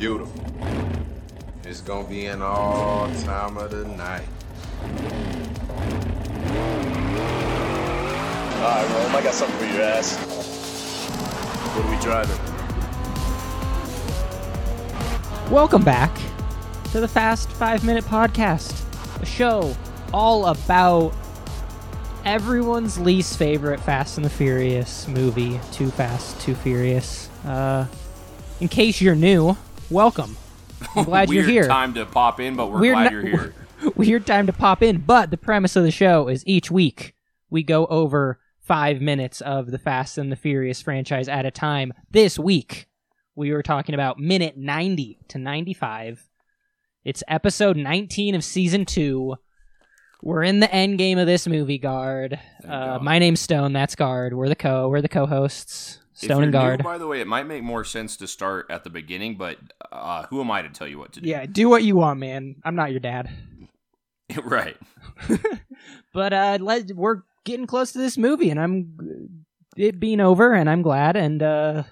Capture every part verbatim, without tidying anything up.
beautiful. It's gonna be an all time of the night. Alright, Rome, I got something for your ass. What are we driving? Welcome back to the Fast five-Minute Podcast, a show all about everyone's least favorite Fast and the Furious movie, Too Fast, Too Furious. Uh, in case you're new, welcome. I'm glad Weird you're here. Weird time to pop in, but we're Weird glad not, you're here. Weird time to pop in, but the premise of the show is each week we go over five minutes of the Fast and the Furious franchise at a time. This week, we were talking about minute ninety to ninety-five. It's episode nineteen of season two. We're in the end game of this movie, Guard. Uh, my name's Stone. That's Guard. We're the co. We're the co-hosts. Stone and Guard. New, by the way, it might make more sense to start at the beginning, but uh, who am I to tell you what to do? Yeah, do what you want, man. I'm not your dad. Right. But uh, let, we're getting close to this movie, and I'm it being over, and I'm glad, and uh,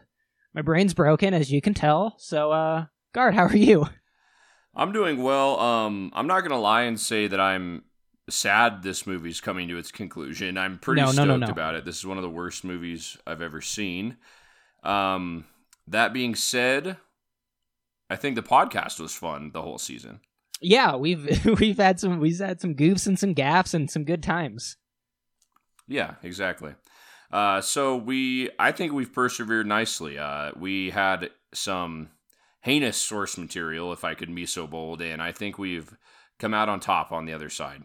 my brain's broken, as you can tell. So, uh, Guard, how are you? I'm doing well. Um, I'm not gonna lie and say that I'm sad this movie's coming to its conclusion. I'm pretty no, stoked no, no, no. about it. This is one of the worst movies I've ever seen. Um, that being said, I think the podcast was fun the whole season. Yeah, we've we've had some we've had some goofs and some gaffes and some good times. Yeah, exactly. Uh, so we I think we've persevered nicely. Uh, we had some heinous source material, if I could be so bold, and I think we've come out on top on the other side.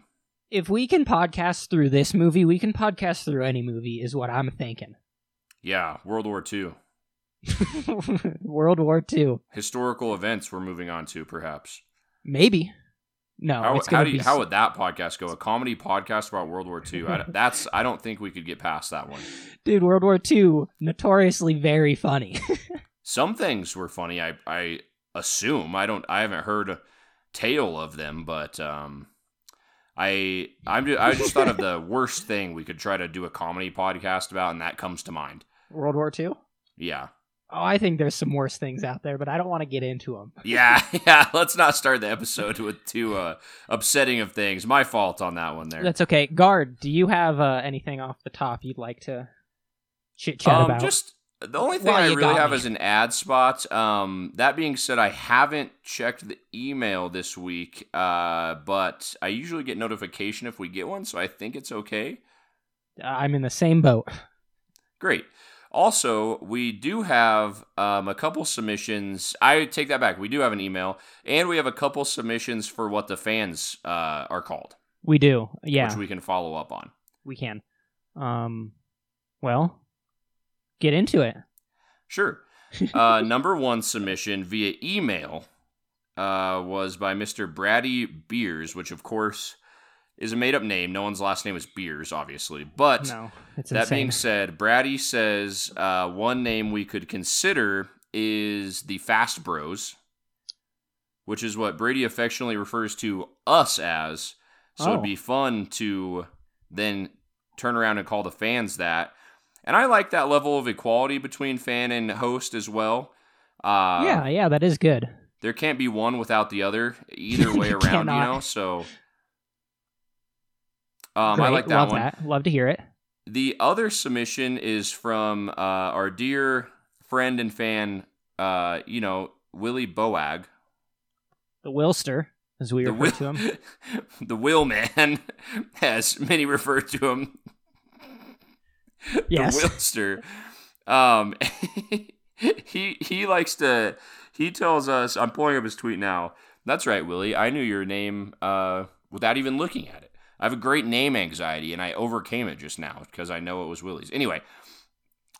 If we can podcast through this movie, we can podcast through any movie, is what I'm thinking. Yeah, World War Two. World War Two. Historical events we're moving on to, perhaps. Maybe. No. How, it's how, do you, be... how would that podcast go? A comedy podcast about World War Two? I, that's, I don't think we could get past that one. Dude, World War Two, notoriously very funny. Some things were funny, I, I assume. I don't. I haven't heard a tale of them, but... Um... I I'm just, I just thought of the worst thing we could try to do a comedy podcast about, and that comes to mind. World War Two? Yeah. Oh, I think there's some worse things out there, but I don't want to get into them. yeah, yeah. Let's not start the episode with too uh, upsetting of things. My fault on that one there. That's okay. Guard, do you have uh, anything off the top you'd like to chit-chat um, about? Just the only thing well, I really have me. is an ad spot. Um, that being said, I haven't checked the email this week, uh, but I usually get notification if we get one, so I think it's okay. I'm in the same boat. Great. Also, we do have um, a couple submissions. I take that back. We do have an email, and we have a couple submissions for what the fans uh, are called. We do, yeah. Which we can follow up on. We can. Um, well... Get into it. Sure. Uh, number one submission via email uh, was by Mister Brady Beers, which, of course, is a made-up name. No one's last name is Beers, obviously. But no, that insane. being said, Brady says uh, one name we could consider is the Fast Bros, which is what Brady affectionately refers to us as. So oh. it'd be fun to then turn around and call the fans that. And I like that level of equality between fan and host as well. Uh, yeah, yeah, that is good. There can't be one without the other, either way around, cannot. you know, so um, I like that Love one. That. Love to hear it. The other submission is from uh, our dear friend and fan, uh, you know, Willie Boag. The Willster, as we the refer will- to him. The Will Man, as many refer to him. Yes. The Willster. Um, he he likes to, he tells us, I'm pulling up his tweet now. That's right, Willie. I knew your name uh, without even looking at it. I have a great name anxiety, and I overcame it just now because I know it was Willie's. Anyway,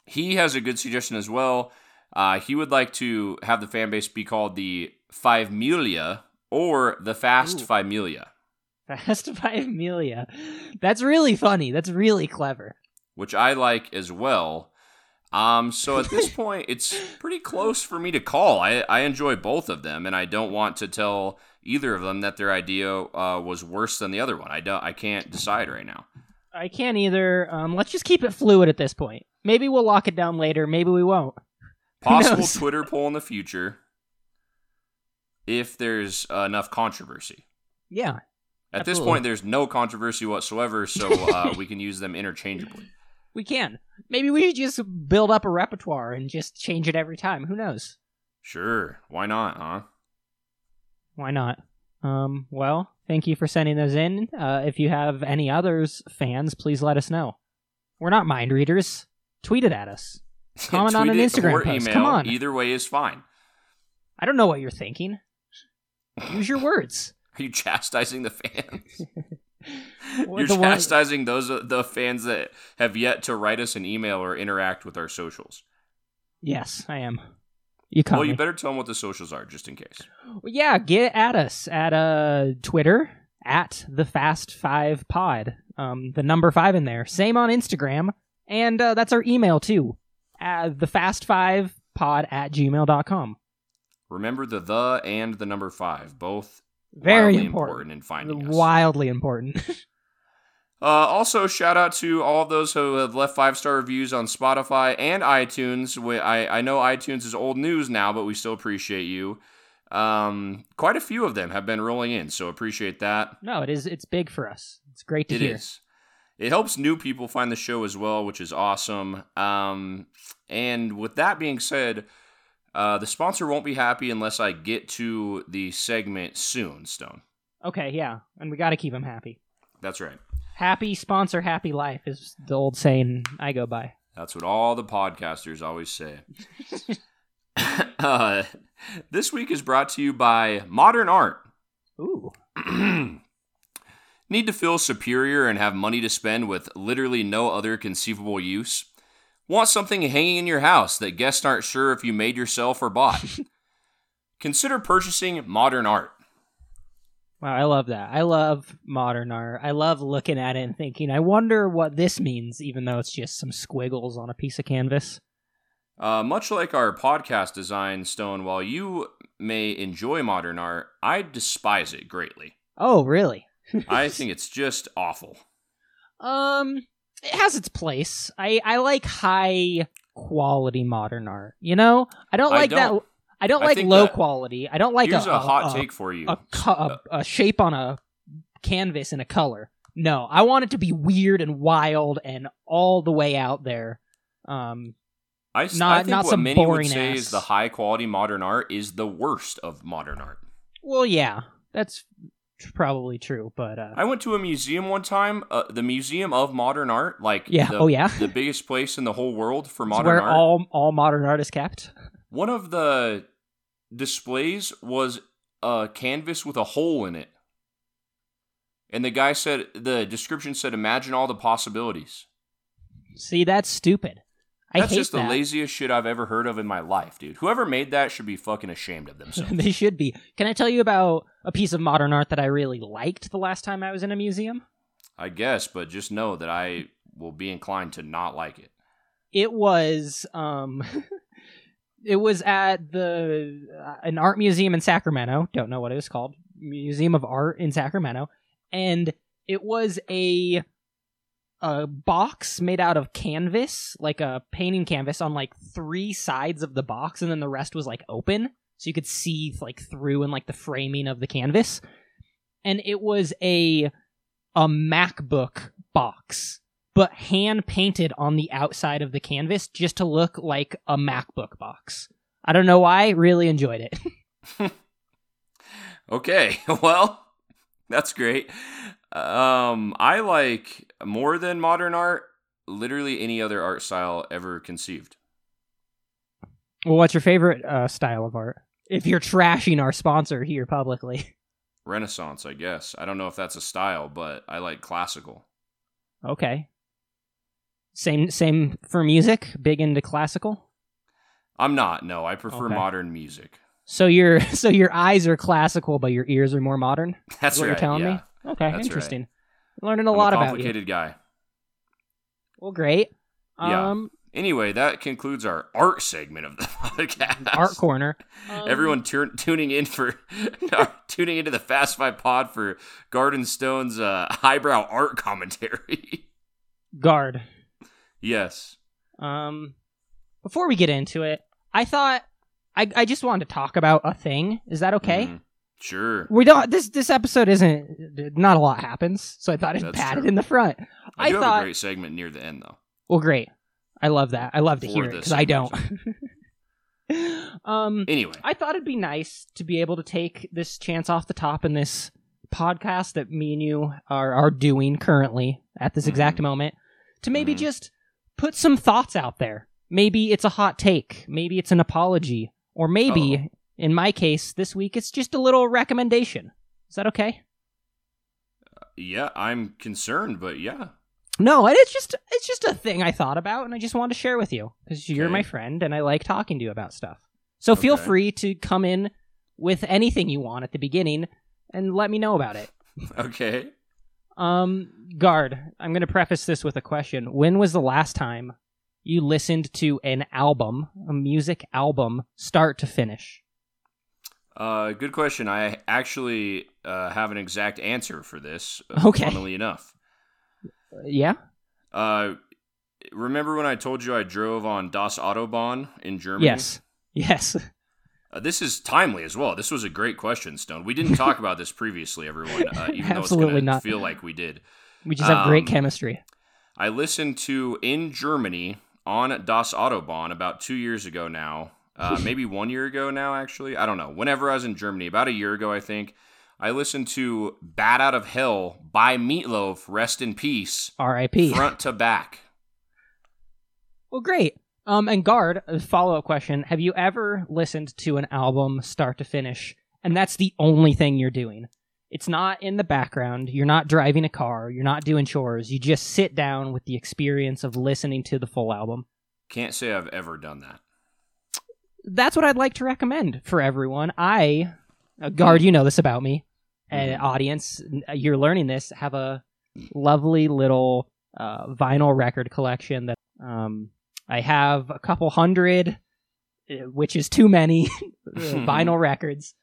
he has a good suggestion as well. Uh, he would like to have the fan base be called the Five-Milia or the Fast Five-Milia. Fast Five-Milia. That's really funny. That's really clever. Which I like as well. Um, so at this point, it's pretty close for me to call. I, I enjoy both of them, and I don't want to tell either of them that their idea uh, was worse than the other one. I don't, I can't decide right now. I can't either. Um, let's just keep it fluid at this point. Maybe we'll lock it down later. Maybe we won't. Possible Twitter poll in the future. if there's uh, enough controversy. Yeah. At absolutely. This point, there's no controversy whatsoever, so uh, we can use them interchangeably. We can. Maybe we should just build up a repertoire and just change it every time. Who knows? Sure. Why not, huh? Why not? Um, well, thank you for sending those in. Uh, if you have any others, fans, please let us know. We're not mind readers. Tweet it at us. Comment on an Instagram post. Email. Come on. Either way is fine. I don't know what you're thinking. Use your words. Are you chastising the fans? You're the chastising one... those the fans that have yet to write us an email or interact with our socials. Yes, I am. You well, me. You better tell them what the socials are, just in case. Well, yeah, get at us at uh, Twitter, at the fast five pod, um, the number five in there. Same on Instagram, and uh, that's our email, too, uh, the fast five pod at gmail dot com. Remember the the and the number five, both very important. important in finding us. Wildly important. Uh, also, shout out to all of those who have left five-star reviews on Spotify and iTunes. We, I, I know iTunes is old news now, but we still appreciate you. Um, quite a few of them have been rolling in, so appreciate that. No, it is, it's big for us. It's great to it hear. Is. It helps new people find the show as well, which is awesome. Um, and with that being said, uh, the sponsor won't be happy unless I get to the segment soon, Stone. Okay, yeah, and we got to keep them happy. That's right. Happy sponsor, happy life is the old saying I go by. That's what all the podcasters always say. uh, this week is brought to you by Modern Art. Ooh. Need to feel superior and have money to spend with literally no other conceivable use? Want something hanging in your house that guests aren't sure if you made yourself or bought? Consider purchasing Modern Art. Wow, I love that. I love modern art. I love looking at it and thinking, I wonder what this means, even though it's just some squiggles on a piece of canvas. Uh, much like our podcast design, Stone, while you may enjoy modern art, I despise it greatly. Oh, really? I think it's just awful. Um, it has its place. I, I like high quality modern art. You know, I don't like I don't. that... I don't like I low that, quality. I don't like here's a, a, a hot a, take for you. A, a, a shape on a canvas and a color. No, I want it to be weird and wild and all the way out there. Um, I, not, I think not what some many boring would say ass. Is the high quality modern art is the worst of modern art. Well, yeah, that's probably true. But uh, I went to a museum one time, uh, the Museum of Modern Art, like yeah, the, oh yeah, the biggest place in the whole world for modern art. It's where art. all all modern art is kept. One of the displays was a canvas with a hole in it. And the guy said, the description said, imagine all the possibilities. See, that's stupid. I that's hate just the that. laziest shit I've ever heard of in my life, dude. Whoever made that should be fucking ashamed of themselves. They should be. Can I tell you about a piece of modern art that I really liked the last time I was in a museum? I guess, but just know that I will be inclined to not like it. It was, um... It was at the uh, an art museum in Sacramento. Don't know what it was called. Museum of Art in Sacramento. And it was a a box made out of canvas, like a painting canvas on like three sides of the box. And then the rest was like open. So you could see like through and like the framing of the canvas. And it was a a MacBook box, but hand-painted on the outside of the canvas just to look like a MacBook box. I don't know why, really enjoyed it. Okay, well, that's great. Um, I like, more than modern art, literally any other art style ever conceived. Well, what's your favorite uh, style of art? If you're trashing our sponsor here publicly. Renaissance, I guess. I don't know if that's a style, but I like classical. Okay. Same same for music? Big into classical? I'm not, no. I prefer okay. modern music. So your so your eyes are classical, but your ears are more modern? That's what right, you're telling yeah. me? Okay, That's interesting. Right. Learning a I'm lot a about you. Complicated guy. Well, great. Yeah. Um, anyway, that concludes our art segment of the podcast. Art Corner. Um, Everyone t- tuning in for tuning into the Fast Five Pod for Garden Stone's uh, highbrow art commentary. Guard. Yes. Um, before we get into it, I thought I, I just wanted to talk about a thing. Is that okay? Mm, sure. We don't. This this episode isn't. Not a lot happens, so I thought I'd pat it in the front. I, I do thought, have a great segment near the end, though. Well, great. I love that. I love to hear it because I don't. um. Anyway, I thought it'd be nice to be able to take this chance off the top in this podcast that me and you are are doing currently at this exact mm-hmm. moment to maybe mm-hmm. just put some thoughts out there. Maybe it's a hot take. Maybe it's an apology. Or maybe, Uh-oh. in my case, this week, it's just a little recommendation. Is that okay? Uh, yeah, I'm concerned, but yeah. No, it's just it's just a thing I thought about, and I just wanted to share with you, because you're okay. my friend, and I like talking to you about stuff. So okay. feel free to come in with anything you want at the beginning, and let me know about it. Okay. Um, Guard, I'm going to preface this with a question. When was the last time you listened to an album, a music album, start to finish? Uh, good question. I actually uh, have an exact answer for this, okay. funnily enough. Yeah? Uh, remember when I told you I drove on Das Autobahn in Germany? Yes. Yes. Uh, this is timely as well. This was a great question, Stone. We didn't talk about this previously, everyone, uh, even though it's going to feel like we did. We just have um, great chemistry. I listened to, in Germany, on Das Autobahn about two years ago now, uh, maybe one year ago now, actually. I don't know. Whenever I was in Germany, about a year ago, I think, I listened to Bat Out of Hell by Meatloaf, rest in peace. R I P Front to back. Well, great. Um, and Guard, a follow-up question. Have you ever listened to an album start to finish, and that's the only thing you're doing? It's not in the background. You're not driving a car. You're not doing chores. You just sit down with the experience of listening to the full album. Can't say I've ever done that. That's what I'd like to recommend for everyone. I, Guard, you know this about me, and audience, you're learning this, have a lovely little uh, vinyl record collection that um, I have a couple hundred, which is too many, vinyl records.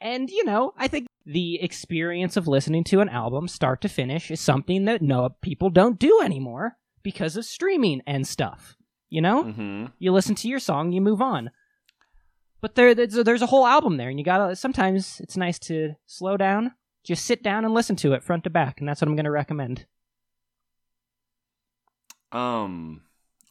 And, you know, I think the experience of listening to an album start to finish is something that no people don't do anymore because of streaming and stuff. You know, mm-hmm. you listen to your song, you move on. But there, there's, there's a whole album there, and you gotta. Sometimes it's nice to slow down, just sit down and listen to it front to back, and that's what I'm gonna recommend. Um.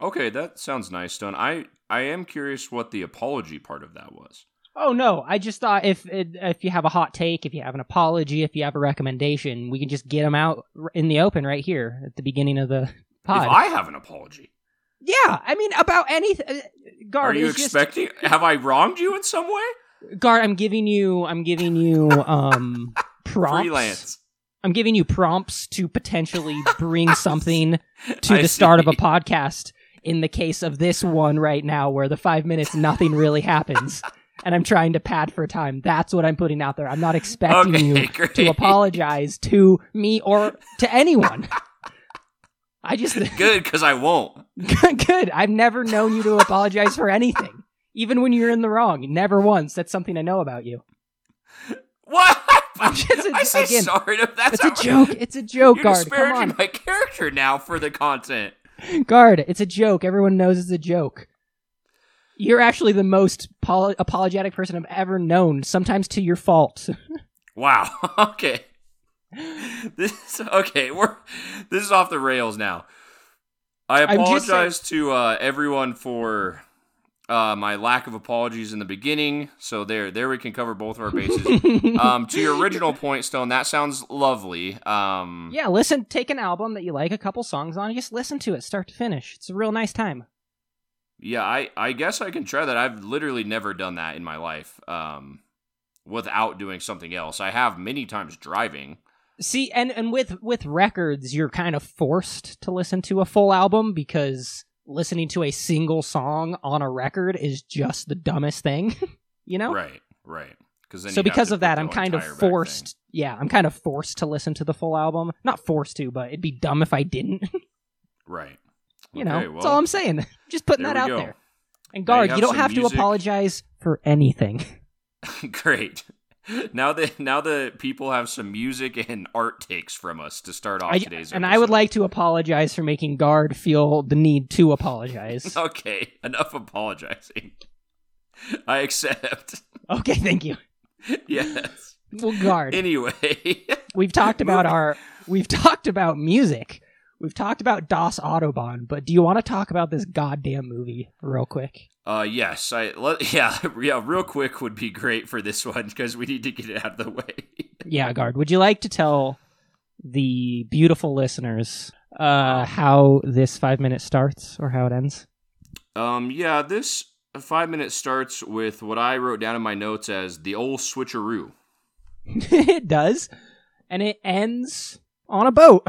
Okay, that sounds nice, Stone. I I am curious what the apology part of that was. Oh, no, I just thought if if you have a hot take, if you have an apology, if you have a recommendation, we can just get them out in the open right here at the beginning of the pod. If I have an apology? Yeah, I mean, about anything. Guard, are you expecting? Just... Have I wronged you in some way? Guard, I'm giving you, I'm giving you um, prompts. Freelance. I'm giving you prompts to potentially bring something to I the start see. of a podcast in the case of this one right now where the five minutes, nothing really happens. And I'm trying to pad for time. That's what I'm putting out there. I'm not expecting okay, you great. to apologize to me or to anyone. I just good because I won't. Good. I've never known you to apologize for anything, even when you're in the wrong. Never once. That's something I know about you. What? I'm just, I say again, sorry. To, that's it's a joke. It's a joke. You're Guard, disparaging come on. my character now for the content. Guard, it's a joke. Everyone knows it's a joke. You're actually the most poly- apologetic person I've ever known, sometimes to your fault. Wow. Okay. This is, okay, we're this is off the rails now. I apologize to uh, everyone for uh, my lack of apologies in the beginning. So there, there we can cover both of our bases. um, to your original point, Stone, that sounds lovely. Um, yeah, listen, take an album that you like, a couple songs on, and just listen to it, start to finish. It's a real nice time. Yeah, I, I guess I can try that. I've literally never done that in my life um, without doing something else. I have many times driving. See, and, and with, with records, you're kind of forced to listen to a full album because listening to a single song on a record is just the dumbest thing, you know? Right, right. Then so because of that, I'm kind of forced. Yeah, I'm kind of forced to listen to the full album. Not forced to, but it'd be dumb if I didn't. Right. You know, okay, well, that's all I'm saying. Just putting that out go. there. And Guard, you, you don't have music. to apologize for anything. Great. Now that now the people have some music and art takes from us to start off I, today's and episode. And I would like to apologize for making Guard feel the need to apologize. Okay, enough apologizing. I accept. Okay, thank you. Yes. Well, Guard. Anyway. We've talked about our, we've talked about music. We've talked about Das Autobahn, but do you want to talk about this goddamn movie real quick? Uh, yes. I let, yeah, yeah, real quick would be great for this one because we need to get it out of the way. Yeah, Guard, would you like to tell the beautiful listeners uh, how this five minute starts or how it ends? Um, yeah, this five minute starts with what I wrote down in my notes as the old switcheroo. It does. And it ends on a boat.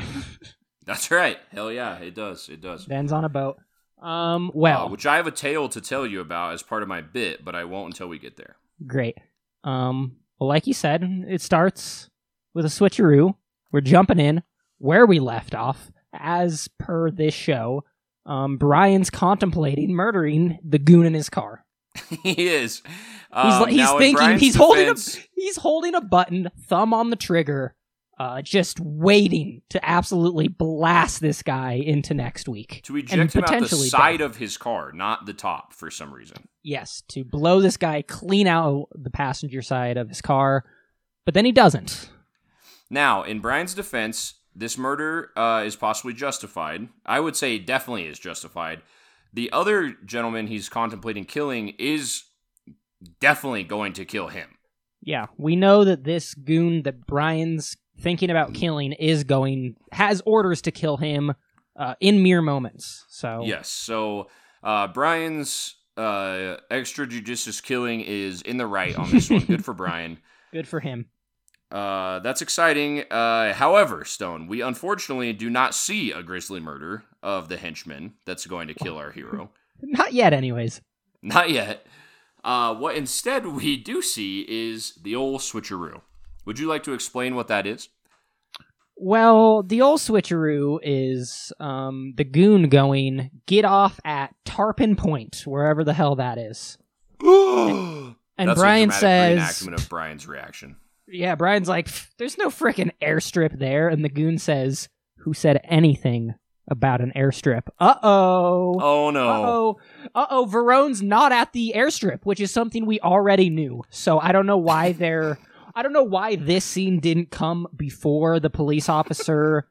That's right. Hell yeah, it does. It does. It ends on a boat. Um, well, uh, which I have a tale to tell you about as part of my bit, but I won't until we get there. Great. Um, well, like you said, it starts with a switcheroo. We're jumping in where we left off, as per this show. Um, Brian's contemplating murdering the goon in his car. He is. Um, he's he's thinking. He's holding defense... a. He's holding a button, thumb on the trigger. Uh, just waiting to absolutely blast this guy into next week. To eject him out the side of his car, not the top, for some reason. Yes, to blow this guy clean out the passenger side of his car, but then he doesn't. Now, in Brian's defense, this murder uh, is possibly justified. I would say definitely is justified. The other gentleman he's contemplating killing is definitely going to kill him. Yeah, we know that this goon that Brian's thinking about killing is going, has orders to kill him uh, in mere moments. So yes, so uh, Brian's uh, extrajudicious killing is in the right on this one. Good for Brian. Good for him. Uh, that's exciting. Uh, however, Stone, we unfortunately do not see a grisly murder of the henchman that's going to kill our hero. Not yet, anyways. Not yet. Uh, what instead we do see is the old switcheroo. Would you like to explain what that is? Well, the old switcheroo is um, the goon going, get off at Tarpon Point, wherever the hell that is. and and That's Brian says... That's a dramatic reenactment of Brian's reaction. Yeah, Brian's like, there's no frickin' airstrip there. And the goon says, who said anything about an airstrip? Uh-oh. Oh, no. Uh-oh. Uh-oh, Verone's not at the airstrip, which is something we already knew. So I don't know why they're... I don't know why this scene didn't come before the police officer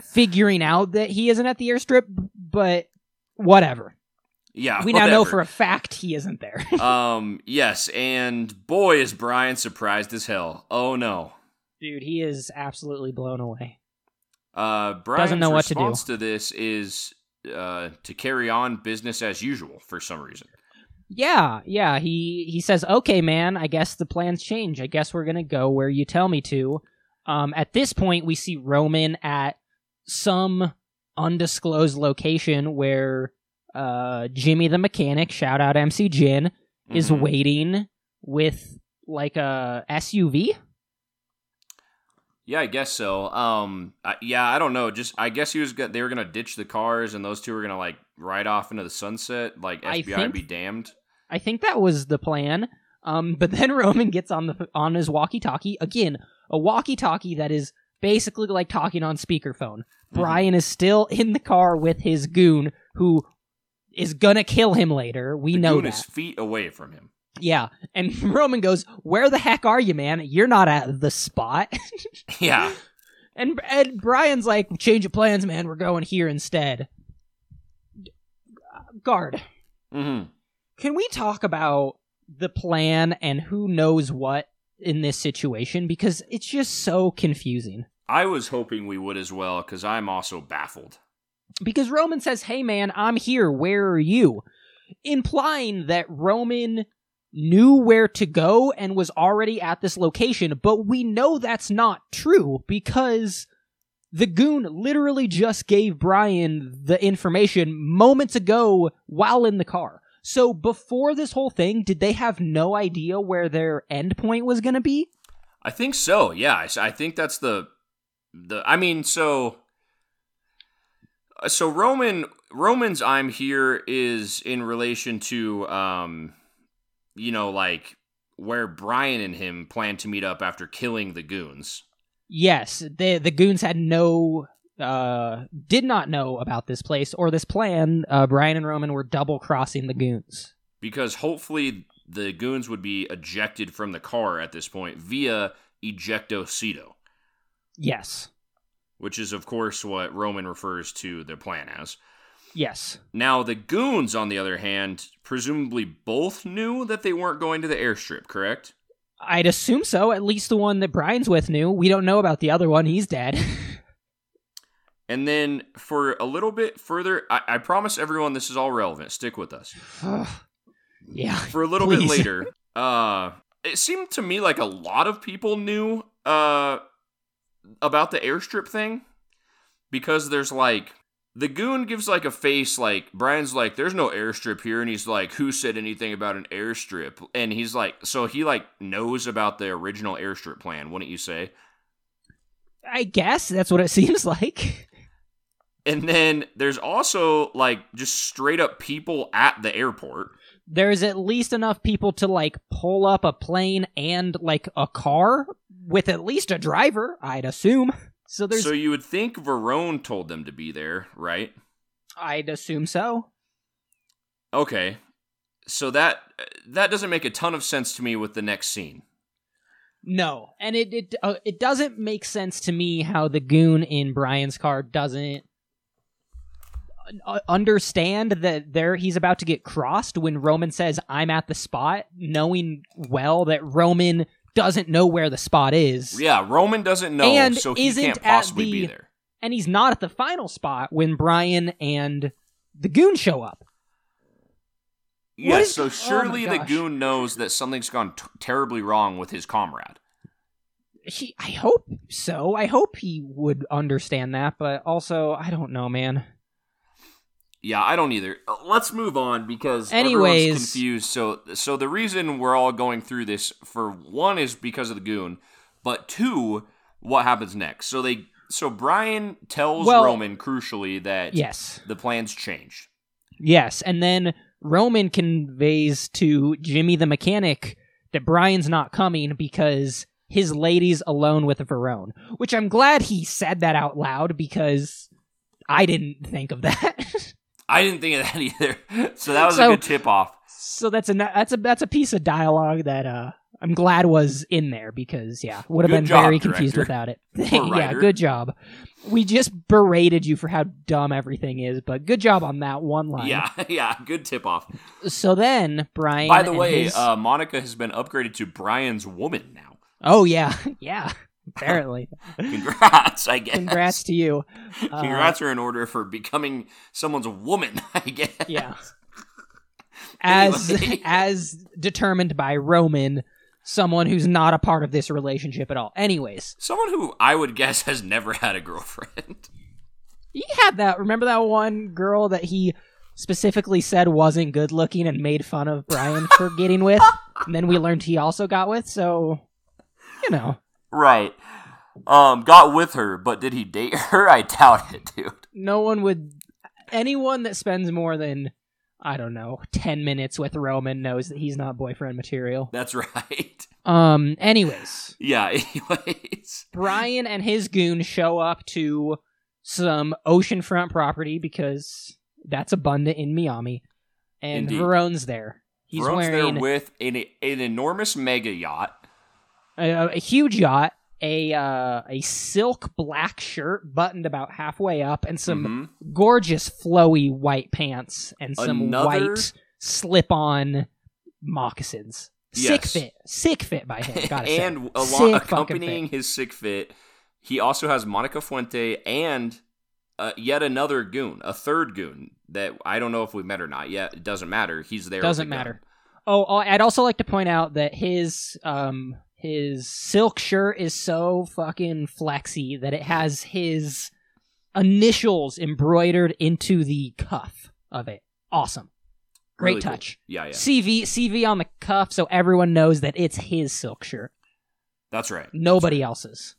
figuring out that he isn't at the airstrip, but whatever. Yeah, we whatever. Now know for a fact he isn't there. um, yes, and boy is Brian surprised as hell. Oh no, dude, he is absolutely blown away. Uh, Brian's Doesn't know what to do. Response to this is uh, to carry on business as usual for some reason. Yeah, yeah, he, he says, okay, man, I guess the plans change. I guess we're going to go where you tell me to. Um, at this point, we see Roman at some undisclosed location where uh, Jimmy the mechanic, shout out M C Jin, mm-hmm. is waiting with, like, a S U V? Yeah, I guess so. Um, I, yeah, I don't know. Just I guess he was. Go- they were going to ditch the cars, and those two were going to, like, ride off into the sunset, like F B I think- be damned. I think that was the plan, um, but then Roman gets on the on his walkie-talkie. Again, a walkie-talkie that is basically like talking on speakerphone. Mm-hmm. Brian is still in the car with his goon, who is gonna kill him later. We the know goon that. Is feet away from him. Yeah, and Roman goes, "Where the heck are you, man? You're not at the spot." Yeah, and and Brian's like, "Change of plans, man. We're going here instead." Guard. Mm-hmm. Can we talk about the plan and who knows what in this situation? Because it's just so confusing. I was hoping we would as well, because I'm also baffled. Because Roman says, hey man, I'm here, where are you? Implying that Roman knew where to go and was already at this location, but we know that's not true, because the goon literally just gave Brian the information moments ago while in the car. So before this whole thing, did they have no idea where their end point was going to be? I think so, yeah. I think that's the... the. I mean, so... So Roman Roman's I'm here is in relation to, um, you know, like, where Brian and him planned to meet up after killing the goons. Yes, the the goons had no, uh, did not know about this place or this plan. Uh, Brian and Roman were double crossing the goons. because hopefully the goons would be ejected from the car at this point via Ejecto Cito. Yes. Which is, of course, what Roman refers to the plan as. Yes. Now, the goons, on the other hand, presumably both knew that they weren't going to the airstrip, correct? I'd assume so. At least the one that Brian's with knew. We don't know about the other one. He's dead. And then for a little bit further, I, I promise everyone this is all relevant. Stick with us. Yeah. For a little please. bit later, uh, it seemed to me like a lot of people knew uh, about the airstrip thing, because there's like, the goon gives like a face, like Brian's like, there's no airstrip here. And he's like, who said anything about an airstrip? And he's like, so he like knows about the original airstrip plan, wouldn't you say? I guess that's what it seems like. And then there's also like just straight up people at the airport. There's at least enough people to like pull up a plane and like a car with at least a driver, I'd assume. So, there's... so you would think Verone told them to be there, right? I'd assume so. Okay. So that that doesn't make a ton of sense to me with the next scene. No. And it it, uh, it doesn't make sense to me how the goon in Brian's car doesn't understand that there he's about to get crossed when Roman says, I'm at the spot, knowing well that Roman... doesn't know where the spot is. Yeah, Roman doesn't know, and so he can't possibly the, be there. And he's not at the final spot when Brian and the goon show up. Yeah, is, so surely oh the goon knows that something's gone t- terribly wrong with his comrade. He, I hope so. I hope he would understand that, but also, I don't know, man. Yeah, I don't either. Let's move on because Anyways, everyone's confused. So, so the reason we're all going through this, for one, is because of the goon, but two, what happens next? So they, so Brian tells well, Roman, crucially, that yes. the plans changed. Yes, and then Roman conveys to Jimmy the mechanic that Brian's not coming because his lady's alone with Verone, which I'm glad he said that out loud because I didn't think of that. I didn't think of that either. So that was so, a good tip off. So that's a that's a that's a piece of dialogue that uh, I'm glad was in there because yeah, would have been job, very director. confused without it. Yeah, good job. We just berated you for how dumb everything is, but good job on that one line. Yeah, yeah, good tip off. So then Brian. By the way, his... uh, Monica has been upgraded to Brian's woman now. Oh yeah, yeah. Apparently. Congrats, I guess. Congrats to you. Uh, Congrats are in order for becoming someone's woman, I guess. Yeah. As anyway. as determined by Roman, someone who's not a part of this relationship at all. Anyways. Someone who I would guess has never had a girlfriend. He had that. Remember that one girl that he specifically said wasn't good looking and made fun of Brian for getting with? And then we learned he also got with, so, you know. Right. Um, got with her, but did he date her? I doubt it, dude. No one would... Anyone that spends more than, I don't know, ten minutes with Roman knows that he's not boyfriend material. That's right. Um, anyways. Yeah, anyways. Brian and his goon show up to some oceanfront property because that's abundant in Miami. And Indeed. Verone's there. He's Verone's wearing... there with an, an enormous mega yacht. A, a huge yacht, a uh, a silk black shirt buttoned about halfway up, and some mm-hmm. gorgeous flowy white pants, and some Another... white slip-on moccasins. Sick yes. fit. Sick fit by him, gotta and say. And accompanying his sick fit, he also has Monica Fuente and uh, yet another goon, a third goon, that I don't know if we've met or not yet. It doesn't matter. He's there. Doesn't matter. Gun. Oh, I'd also like to point out that his... Um, His silk shirt is so fucking flexy that it has his initials embroidered into the cuff of it. Awesome. Great really touch. Cool. Yeah, yeah. C V, C V on the cuff so everyone knows that it's his silk shirt. That's right. Nobody That's right. else's.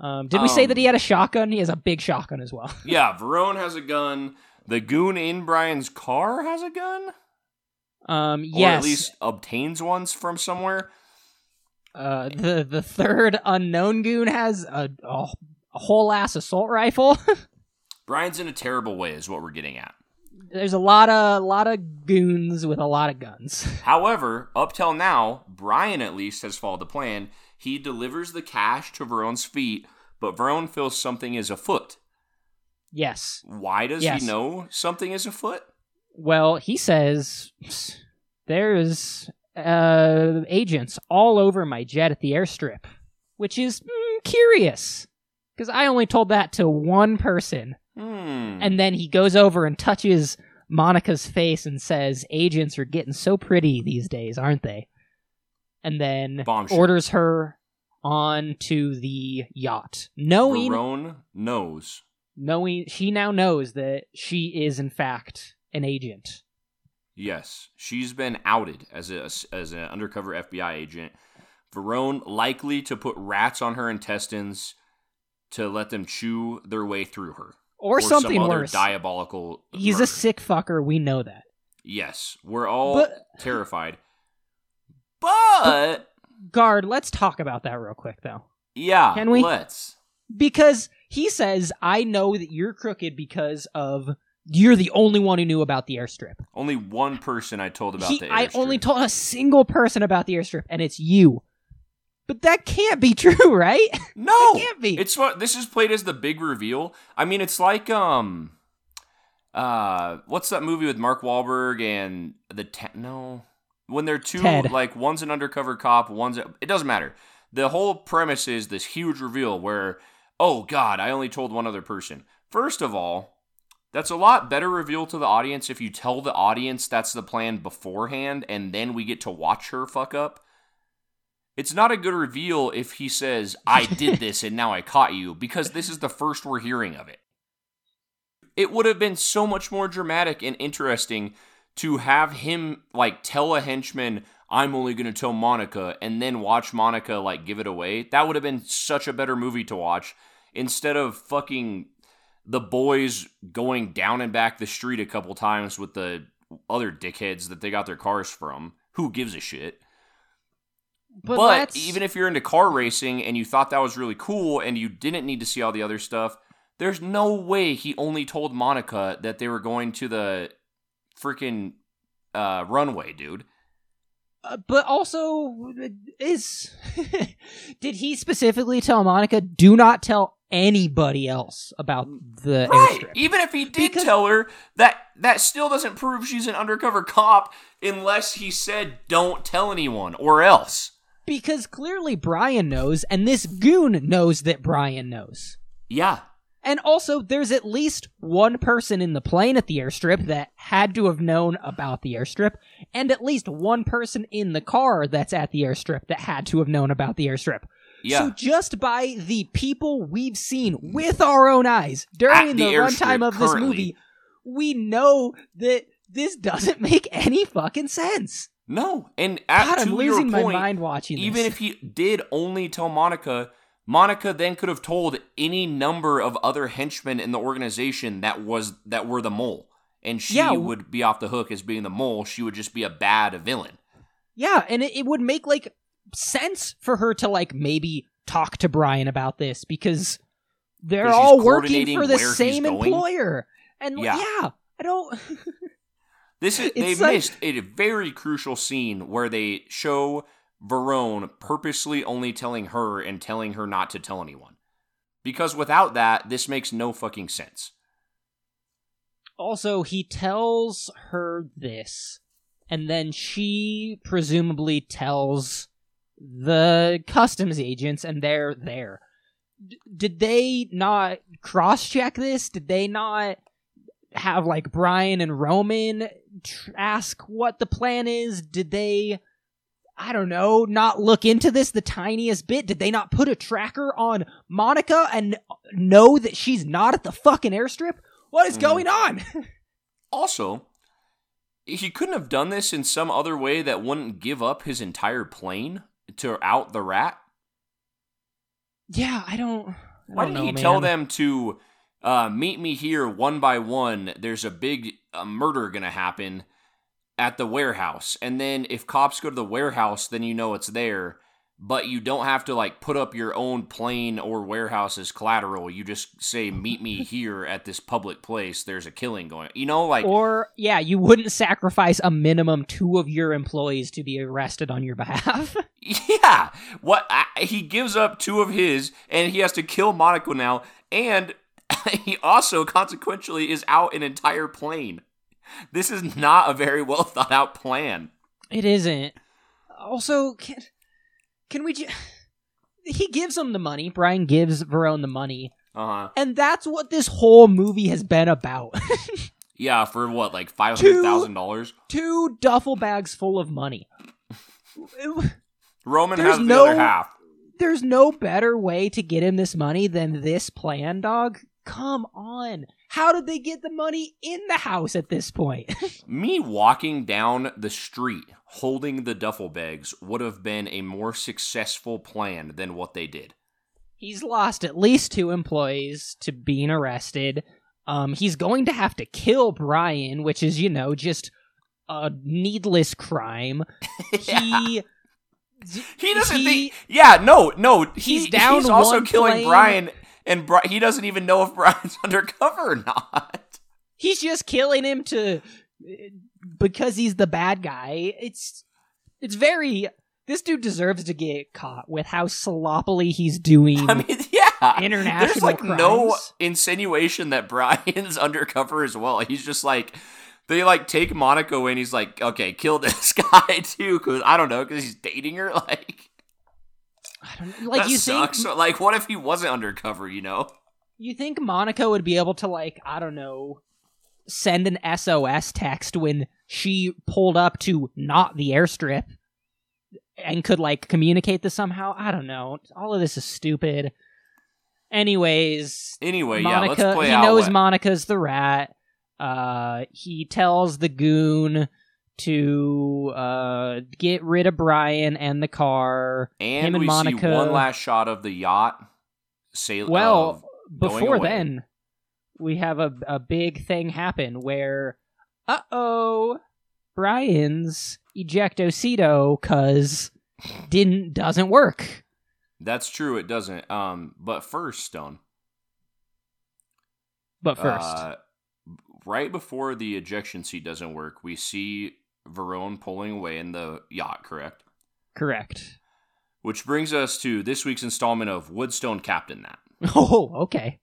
Um, did we um, say that he had a shotgun? He has a big shotgun as well. Yeah, Verone has a gun. The goon in Brian's car has a gun? Um, yes. Or at least obtains ones from somewhere. Uh, the the third unknown goon has a, a, a whole ass assault rifle. Brian's in a terrible way, is what we're getting at. there's a lot of a lot of goons with a lot of guns. However, up till now, Brian at least has followed the plan. He delivers the cash to Verone's feet, but Verone feels something is afoot. Yes. Why does yes. he know something is afoot? Well, he says, there's uh, agents all over my jet at the airstrip, which is mm, curious, because I only told that to one person. Mm. And then he goes over and touches Monica's face and says, agents are getting so pretty these days, aren't they? And then Bombshell. Orders her on to the yacht. Knowing Verone knows. Knowing she now knows that she is in fact an agent. Yes, she's been outed as a as an undercover F B I agent. Verone likely to put rats on her intestines to let them chew their way through her, or, or something some other worse. Diabolical. He's murder. A sick fucker. We know that. Yes, we're all but... terrified. But Guard, let's talk about that real quick, though. Yeah, can we? Let's. Because he says, I know that you're crooked because of you're the only one who knew about the airstrip. Only one person I told about he, the airstrip. I only told a single person about the airstrip, and it's you. But that can't be true, right? No, it can't be. It's this is played as the big reveal. I mean, it's like um, uh, what's that movie with Mark Wahlberg and the te- no. When they're two, Ted. Like, one's an undercover cop, one's... A, it doesn't matter. The whole premise is this huge reveal where, oh, God, I only told one other person. First of all, that's a lot better reveal to the audience if you tell the audience that's the plan beforehand, and then we get to watch her fuck up. It's not a good reveal if he says, I did this, and now I caught you, because this is the first we're hearing of it. It would have been so much more dramatic and interesting to have him, like, tell a henchman, I'm only going to tell Monica, and then watch Monica, like, give it away. That would have been such a better movie to watch, instead of fucking the boys going down and back the street a couple times with the other dickheads that they got their cars from. Who gives a shit? But, but even if you're into car racing, and you thought that was really cool, and you didn't need to see all the other stuff, there's no way he only told Monica that they were going to the... freaking uh, runway, dude. Uh, but also, is did he specifically tell Monica, do not tell anybody else about the right. airstrip? Even if he did because... tell her, that that still doesn't prove she's an undercover cop unless he said, don't tell anyone or else. Because clearly Brian knows, and this goon knows that Brian knows. Yeah. And also, there's at least one person in the plane at the airstrip that had to have known about the airstrip, and at least one person in the car that's at the airstrip that had to have known about the airstrip. Yeah. So just by the people we've seen with our own eyes during the, the runtime of currently. This movie, we know that this doesn't make any fucking sense. No, and at God, I'm losing point, my mind watching this. Even if he did only tell Monica... Monica then could have told any number of other henchmen in the organization that was that were the mole. And she yeah. would be off the hook as being the mole. She would just be a bad villain. Yeah, and it, it would make, like, sense for her to, like, maybe talk to Brian about this because they're all working for the same employer. And, yeah, yeah I don't... this is, They like... missed a very crucial scene where they show... Verone purposely only telling her and telling her not to tell anyone. Because without that, this makes no fucking sense. Also, he tells her this, and then she presumably tells the customs agents, and they're there. D- did they not cross-check this? Did they not have, like, Brian and Roman tr- ask what the plan is? Did they... I don't know, not look into this the tiniest bit? Did they not put a tracker on Monica and know that she's not at the fucking airstrip? What is mm. going on? Also, he couldn't have done this in some other way that wouldn't give up his entire plane to out the rat? Yeah, I don't, I don't Why didn't know, he man. tell them to uh, meet me here one by one? There's a big uh, murder gonna happen. At the warehouse, and then if cops go to the warehouse, then you know it's there. but you don't have to like put up your own plane or warehouse as collateral. You just say, meet me here at this public place. There's a killing going on. You know, like... Or, yeah, you wouldn't sacrifice a minimum two of your employees to be arrested on your behalf. Yeah. What I, he gives up two of his, and he has to kill Monica now, and he also, consequentially, is out an entire plane. This is not a very well thought out plan. It isn't. Also, can, can we just... He gives him the money. Brian gives Verone the money. Uh-huh. And that's what this whole movie has been about. Yeah, for what, like five hundred thousand dollars? Two, two duffel bags full of money. Roman there's has the no, other half. There's no better way to get him this money than this plan, dog. Come on. How did they get the money in the house at this point? Me walking down the street holding the duffel bags would have been a more successful plan than what they did. He's lost at least two employees to being arrested. Um, he's going to have to kill Brian, which is, you know, just a needless crime. Yeah. He... He doesn't he, think... Yeah, no, no. He's, he's down He's also one killing plane. Brian, and Bri- he doesn't even know if Brian's undercover or not. He's just killing him to... because he's the bad guy. It's it's very... This dude deserves to get caught with how sloppily he's doing. I mean, yeah. International There's, like, crimes. No insinuation that Brian's undercover as well. He's just, like... They, like, take Monica away, and he's like, okay, kill this guy, too, because, I don't know, because he's dating her, like... I don't know. Like, that you sucks. Think, like, what if he wasn't undercover, you know? You think Monica would be able to, like, I don't know, send an S O S text when she pulled up to not the airstrip and could, like, communicate this somehow? I don't know. All of this is stupid. Anyways. Anyway, Monica, yeah, let's play he out. He knows what? Monica's the rat. Uh, he tells the goon to uh, get rid of Brian and the car. And, Him and we Monica. see one last shot of the yacht. Sail- well, uh, before then, we have a, a big thing happen where, uh-oh, Brian's Ejecto Cito, cause didn't doesn't work. That's true, it doesn't. Um, but first, Stone. But first. Uh, Right before the ejection seat doesn't work, we see Verone pulling away in the yacht, correct? Correct. Which brings us to this week's installment of Woodstone Captain That. Oh, okay.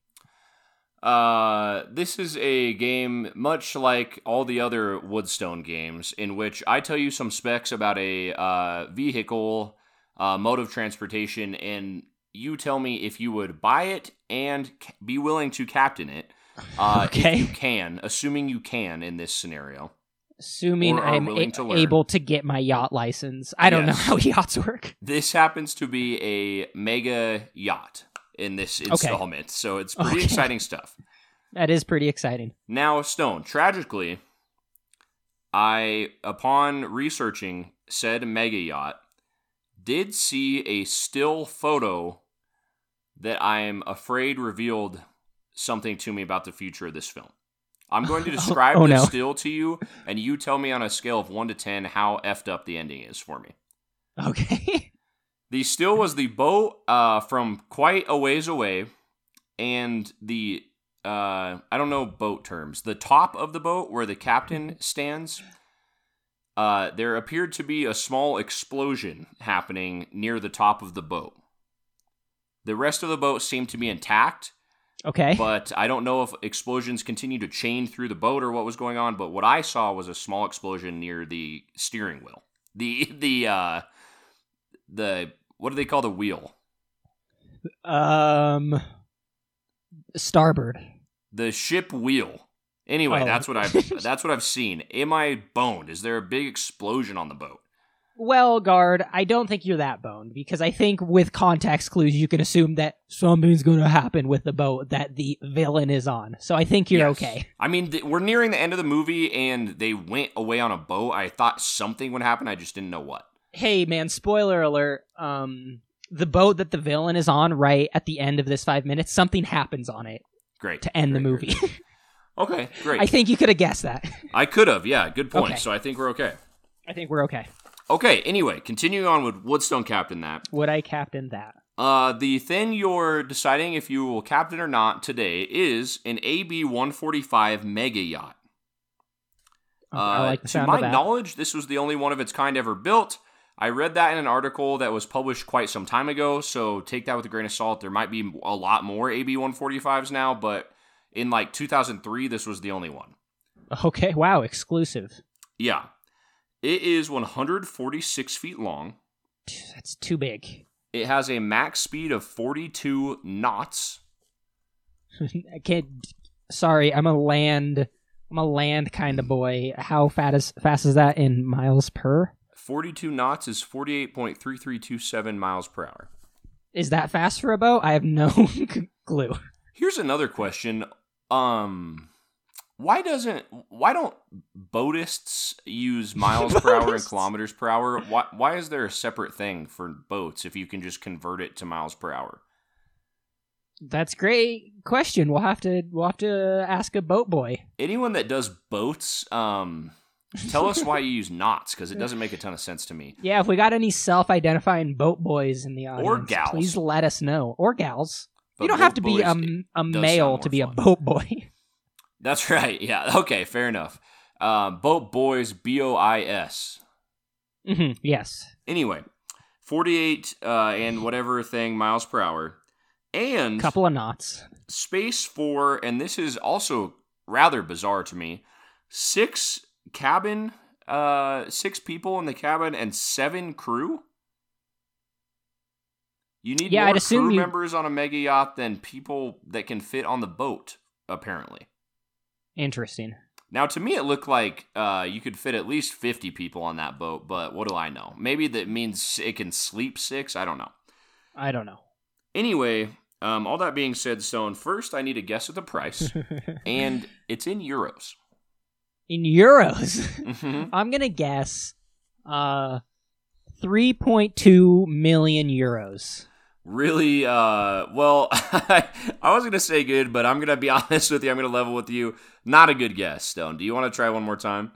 Uh, this is a game much like all the other Woodstone games, in which I tell you some specs about a uh, vehicle, uh, mode of transportation, and you tell me if you would buy it and be willing to captain it. Uh, okay. If you can, assuming you can in this scenario. Assuming I'm a- to able to get my yacht license. I don't yes. know how yachts work. This happens to be a mega yacht in this installment, okay. so it's pretty okay. exciting stuff. That is pretty exciting. Now, Stone, tragically, I, upon researching said mega yacht, did see a still photo that I am afraid revealed... something to me about the future of this film. I'm going to describe oh, oh, the no. still to you, and you tell me on a scale of one to ten how effed up the ending is for me. Okay. The still was the boat uh, from quite a ways away, and the, uh, I don't know boat terms, the top of the boat where the captain stands, uh, there appeared to be a small explosion happening near the top of the boat. The rest of the boat seemed to be intact, okay. But I don't know if explosions continue to chain through the boat or what was going on, but what I saw was a small explosion near the steering wheel. The, the, uh, the, what do they call the wheel? Um, starboard. The ship wheel. Anyway, oh. that's what I've, that's what I've seen. Am I boned? Is there a big explosion on the boat? Well, Guard, I don't think you're that boned, because I think with context clues, you can assume that something's going to happen with the boat that the villain is on. So I think you're yes. okay. I mean, th- we're nearing the end of the movie, and they went away on a boat. I thought something would happen. I just didn't know what. Hey, man, spoiler alert. Um, the boat that the villain is on right at the end of this five minutes, something happens on it. Great. To end great, the movie. Great. Okay, great. I think you could have guessed that. I could have, yeah. Good point. Okay. So I think we're okay. I think we're okay. Okay, anyway, continuing on with would Stone captain that? Would I captain that? Uh, the thing you're deciding if you will captain or not today is an A B one forty-five mega yacht. Uh, I like the sound to my of that. Knowledge, this was the only one of its kind ever built. I read that in an article that was published quite some time ago, so take that with a grain of salt. There might be a lot more A B one forty-fives now, but in like two thousand three, this was the only one. Okay, wow, exclusive. Yeah. It is one hundred forty-six feet long. That's too big. It has a max speed of forty-two knots. I can't... Sorry, I'm a land... I'm a land kind of boy. How fat is, fast is that in miles per? forty-two knots is forty-eight point three three two seven miles per hour. Is that fast for a boat? I have no clue. Here's another question. Um, why doesn't why don't boatists use miles per hour and kilometers per hour? Why why is there a separate thing for boats if you can just convert it to miles per hour? That's a great question. We'll have to we'll have to ask a boat boy. Anyone that does boats, um, tell us why you use knots, because it doesn't make a ton of sense to me. Yeah, if we got any self-identifying boat boys in the audience, or gals, please let us know. Or gals, but you don't have to be a, a male to be fun. A boat boy. That's right. Yeah. Okay. Fair enough. Uh, boat boys, B O I S. Mm-hmm, yes. Anyway, forty-eight uh, and whatever thing miles per hour. And couple of knots. Space for, and this is also rather bizarre to me, six cabin, uh, six people in the cabin and seven crew. You need yeah, more I'd assume crew you... members on a mega yacht than people that can fit on the boat, apparently. Interesting. Now, to me, it looked like uh, you could fit at least fifty people on that boat, but what do I know? Maybe that means it can sleep six. I don't know. I don't know. Anyway, um, all that being said, Stone, first I need a guess at the price, and it's in euros. In euros? Mm-hmm. I'm going to guess uh, three point two million euros. Really? Uh, well, I was going to say good, but I'm going to be honest with you. I'm going to level with you. Not a good guess, Stone. Do you want to try one more time?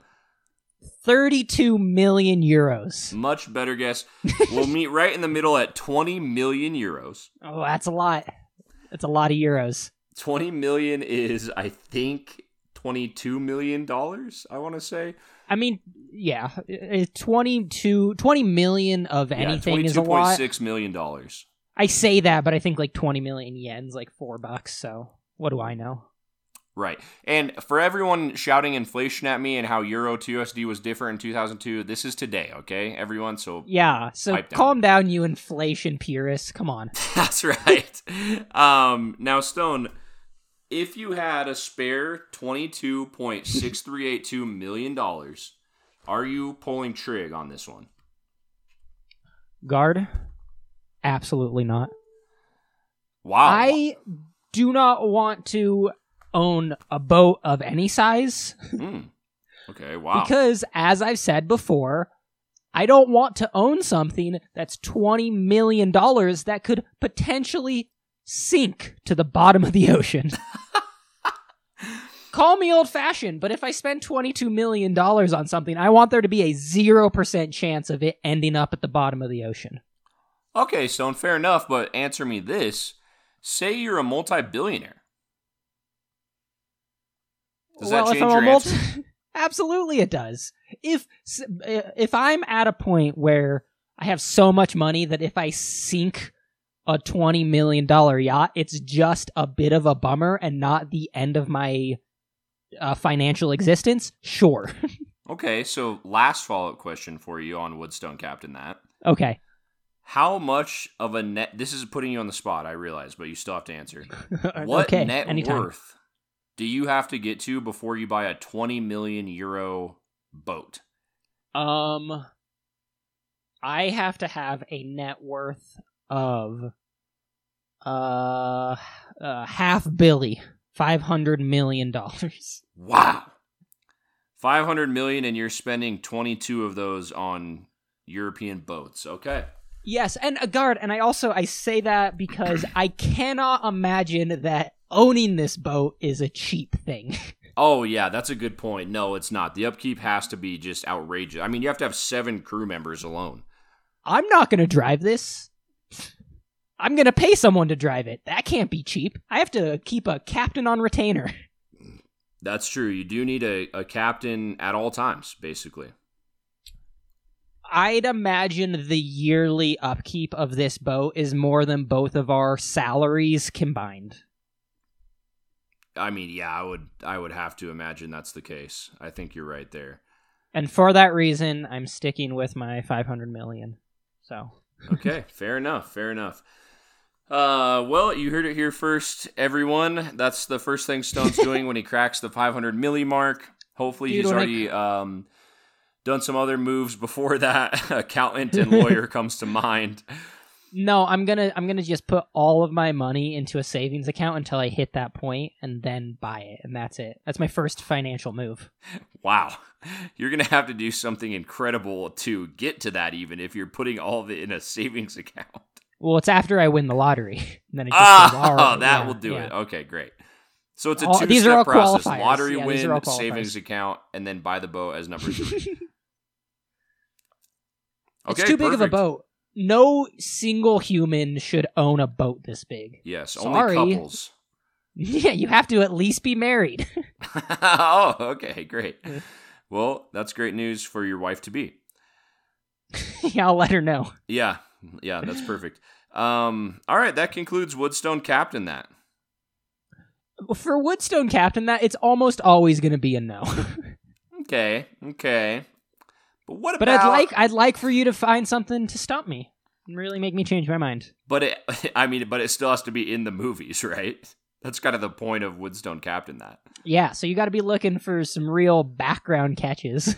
thirty-two million euros. Much better guess. We'll meet right in the middle at twenty million euros. Oh, that's a lot. That's a lot of euros. twenty million is, I think, twenty-two million dollars, I want to say. I mean, yeah, twenty-two, twenty million of anything yeah, is a lot. twenty-two point six million dollars. I say that, but I think like twenty million yen's, like four bucks, so what do I know? Right. And for everyone shouting inflation at me and how euro to U S D was different in two thousand two, this is today, okay, everyone? So yeah, so calm down, you inflation purists. Come on. That's right. um, now, Stone, if you had a spare twenty-two point six three eight two million dollars, are you pulling trig on this one? Guard? Absolutely not. Wow. I do not want to own a boat of any size. Mm. Okay, wow. Because, as I've said before, I don't want to own something that's twenty million dollars that could potentially sink to the bottom of the ocean. Call me old-fashioned, but if I spend twenty-two million dollars on something, I want there to be a zero percent chance of it ending up at the bottom of the ocean. Okay, Stone, fair enough, but answer me this. Say you're a multi-billionaire. Does well, that change if I'm your a multi- answer? Absolutely it does. If if I'm at a point where I have so much money that if I sink a twenty million dollars yacht, it's just a bit of a bummer and not the end of my uh, financial existence, sure. Okay, so last follow-up question for you on Woodstone Captain that. Okay. How much of a net... This is putting you on the spot, I realize, but you still have to answer. What okay, net anytime. worth do you have to get to before you buy a twenty million euro boat? Um, I have to have a net worth of uh, uh half billy, five hundred million dollars. Wow. five hundred million and you're spending twenty-two of those on European boats. Okay. Yes, and a guard, and I also, I say that because I cannot imagine that owning this boat is a cheap thing. Oh, yeah, that's a good point. No, it's not. The upkeep has to be just outrageous. I mean, you have to have seven crew members alone. I'm not going to drive this. I'm going to pay someone to drive it. That can't be cheap. I have to keep a captain on retainer. That's true. You do need a, a captain at all times, basically. I'd imagine the yearly upkeep of this boat is more than both of our salaries combined. I mean, yeah, I would I would have to imagine that's the case. I think you're right there. And for that reason, I'm sticking with my five hundred million dollars. So. Okay, fair enough, fair enough. Uh, well, you heard it here first, everyone. That's the first thing Stone's doing when he cracks the five hundred million dollars mark. Hopefully Dude, he's already... I... Um, done some other moves before that. Accountant and lawyer comes to mind. No, I'm gonna I'm gonna just put all of my money into a savings account until I hit that point, and then buy it, and that's it. That's my first financial move. Wow, you're gonna have to do something incredible to get to that, even if you're putting all of it in a savings account. Well, it's after I win the lottery. And then it just ah, oh, that yeah, will do yeah. it. Okay, great. So it's a all, two-step these are all process: qualifiers. Lottery yeah, win, savings account, and then buy the boat as number three. Okay, it's too perfect. Big of a boat. No single human should own a boat this big. Yes, Sorry. Only couples. Yeah, you have to at least be married. Oh, okay, great. Well, that's great news for your wife-to-be. Yeah, I'll let her know. Yeah, yeah, that's perfect. Um, all right, that concludes Woodstone Captain That. For Woodstone Captain That, it's almost always going to be a no. Okay, okay. But what about... But I'd like I'd like for you to find something to stump me and really make me change my mind. But it, I mean, but it still has to be in the movies, right? That's kind of the point of Woodstone Captain That. Yeah, so you got to be looking for some real background catches.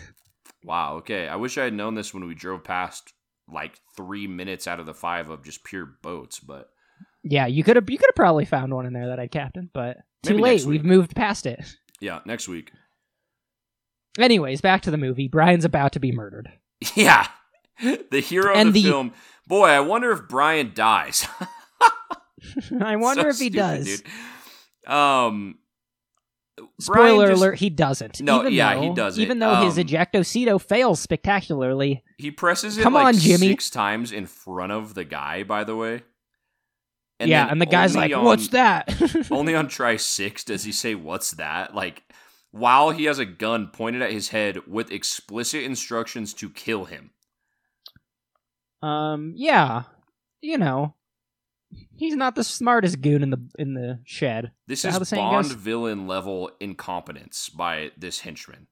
Wow, okay. I wish I had known this when we drove past like three minutes out of the five of just pure boats, but... Yeah, you could have you could have probably found one in there that I'd captain, but too late. We've moved past it. Yeah, next week. Anyways, back to the movie. Brian's about to be murdered. Yeah. The hero and of the, the film. Boy, I wonder if Brian dies. I wonder so if he stupid, does. Dude. Um, Spoiler just, alert, he doesn't. No, even yeah, though, he doesn't. Even though um, his Ejecto Cito fails spectacularly. He presses it Come like on, Jimmy. six times in front of the guy, by the way. And yeah, and the guy's like, on, what's that? Only on try six does he say, what's that? Like... While he has a gun pointed at his head with explicit instructions to kill him. Um, yeah, you know, he's not the smartest goon in the in the shed. This is, is Bond villain level incompetence by this henchman.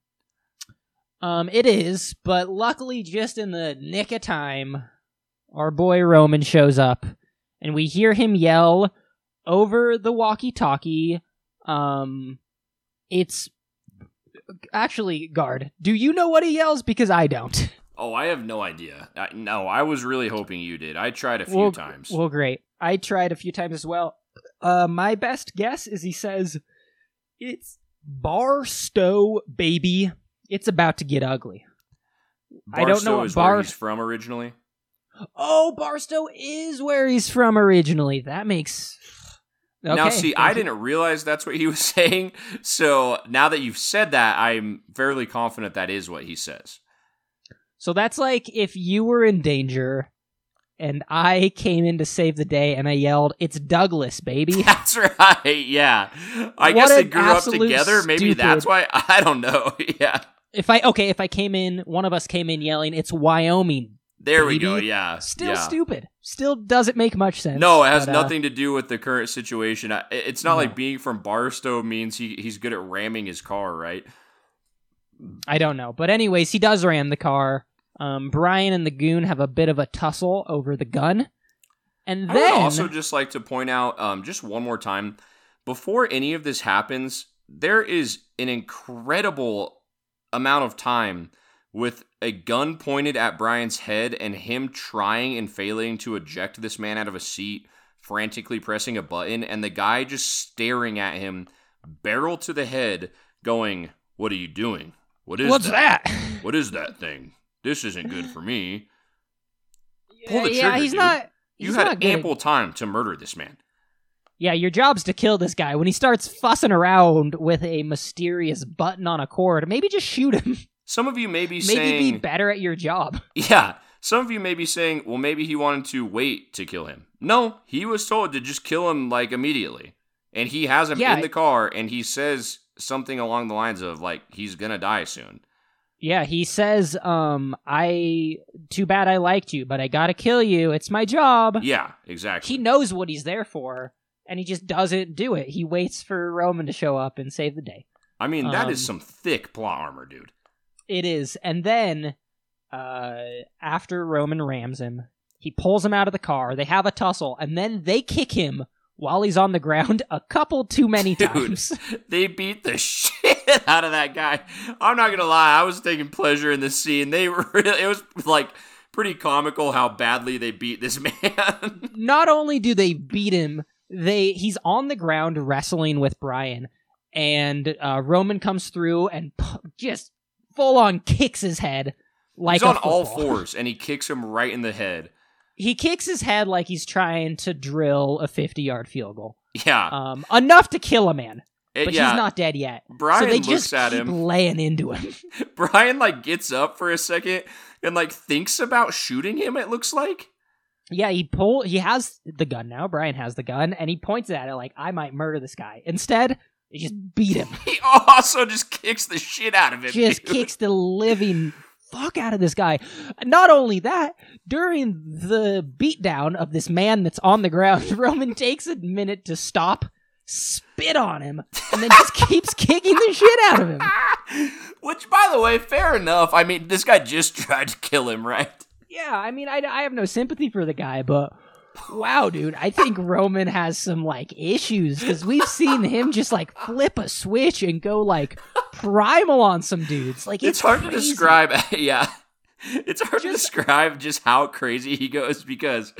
Um, it is, but luckily, just in the nick of time, our boy Roman shows up, and we hear him yell over the walkie-talkie. Um, it's. Actually, Guard, do you know what he yells? Because I don't. Oh, I have no idea. I, no, I was really hoping you did. I tried a few well, times. Well, great. I tried a few times as well. Uh, my best guess is he says, it's Barstow, baby. It's about to get ugly. Barstow I don't know what is Bar- where he's from originally? Oh, Barstow is where he's from originally. That makes... Okay, now, see, I you. didn't realize that's what he was saying, so now that you've said that, I'm fairly confident that is what he says. So that's like if you were in danger, and I came in to save the day, and I yelled, it's Douglas, baby. That's right, yeah. I what guess they grew up together, maybe stupid. That's why, I don't know, yeah. If I, okay, if I came in, one of us came in yelling, it's Wyoming. There we go, yeah. Still yeah. stupid. Still doesn't make much sense. No, it has but, uh, nothing to do with the current situation. It's not no. like being from Barstow means he, he's good at ramming his car, right? I don't know. But anyways, he does ram the car. Um, Brian and the goon have a bit of a tussle over the gun. And then... I would also just like to point out, um, just one more time, before any of this happens, there is an incredible amount of time with a gun pointed at Brian's head and him trying and failing to eject this man out of a seat, frantically pressing a button, and the guy just staring at him, barrel to the head, going, what are you doing? What is What's that? that? What is that thing? This isn't good for me. Pull the yeah, trigger, yeah, he's dude. Not, he's you had not ample time to murder this man. yeah, your job's to kill this guy. When he starts fussing around with a mysterious button on a cord, maybe just shoot him. Some of you may be maybe saying... Maybe be better at your job. Yeah. Some of you may be saying, well, maybe he wanted to wait to kill him. No, he was told to just kill him, like, immediately. And he has him yeah, in the car, and he says something along the lines of, like, he's gonna die soon. Yeah, he says, um, I... Too bad I liked you, but I gotta kill you. It's my job. Yeah, exactly. He knows what he's there for, and he just doesn't do it. He waits for Roman to show up and save the day. I mean, that um, is some thick plot armor, dude. It is. And then... Uh, after Roman rams him, he pulls him out of the car, they have a tussle, and then they kick him while he's on the ground a couple too many Dude, times. They beat the shit out of that guy. I'm not gonna lie, I was taking pleasure in this scene. They really, it was like pretty comical how badly they beat this man. Not only do they beat him, they he's on the ground wrestling with Brian, and uh, Roman comes through and just full-on kicks his head. Like he's on football. All fours, and he kicks him right in the head. He kicks his head like he's trying to drill a fifty-yard field goal. Yeah. Um, enough to kill a man, but it, yeah. he's not dead yet. Brian so they looks just at keep him, laying into him. Brian like gets up for a second and like thinks about shooting him. It looks like. Yeah, he pull. He has the gun now. Brian has the gun, and he points at it like, "I might murder this guy." Instead. They just beat him. He also just kicks the shit out of him. Just dude. kicks the living. fuck out of this guy. Not only that, during the beatdown of this man that's on the ground, Roman takes a minute to stop, spit on him, and then just keeps kicking the shit out of him. Which, by the way, fair enough. I mean, this guy just tried to kill him, right? Yeah, I mean, I, I have no sympathy for the guy, but wow, dude, I think Roman has some, like, issues, because we've seen him just, like, flip a switch and go, like, primal on some dudes. Like, it's, it's hard crazy. to describe, yeah. It's hard just, to describe just how crazy he goes, because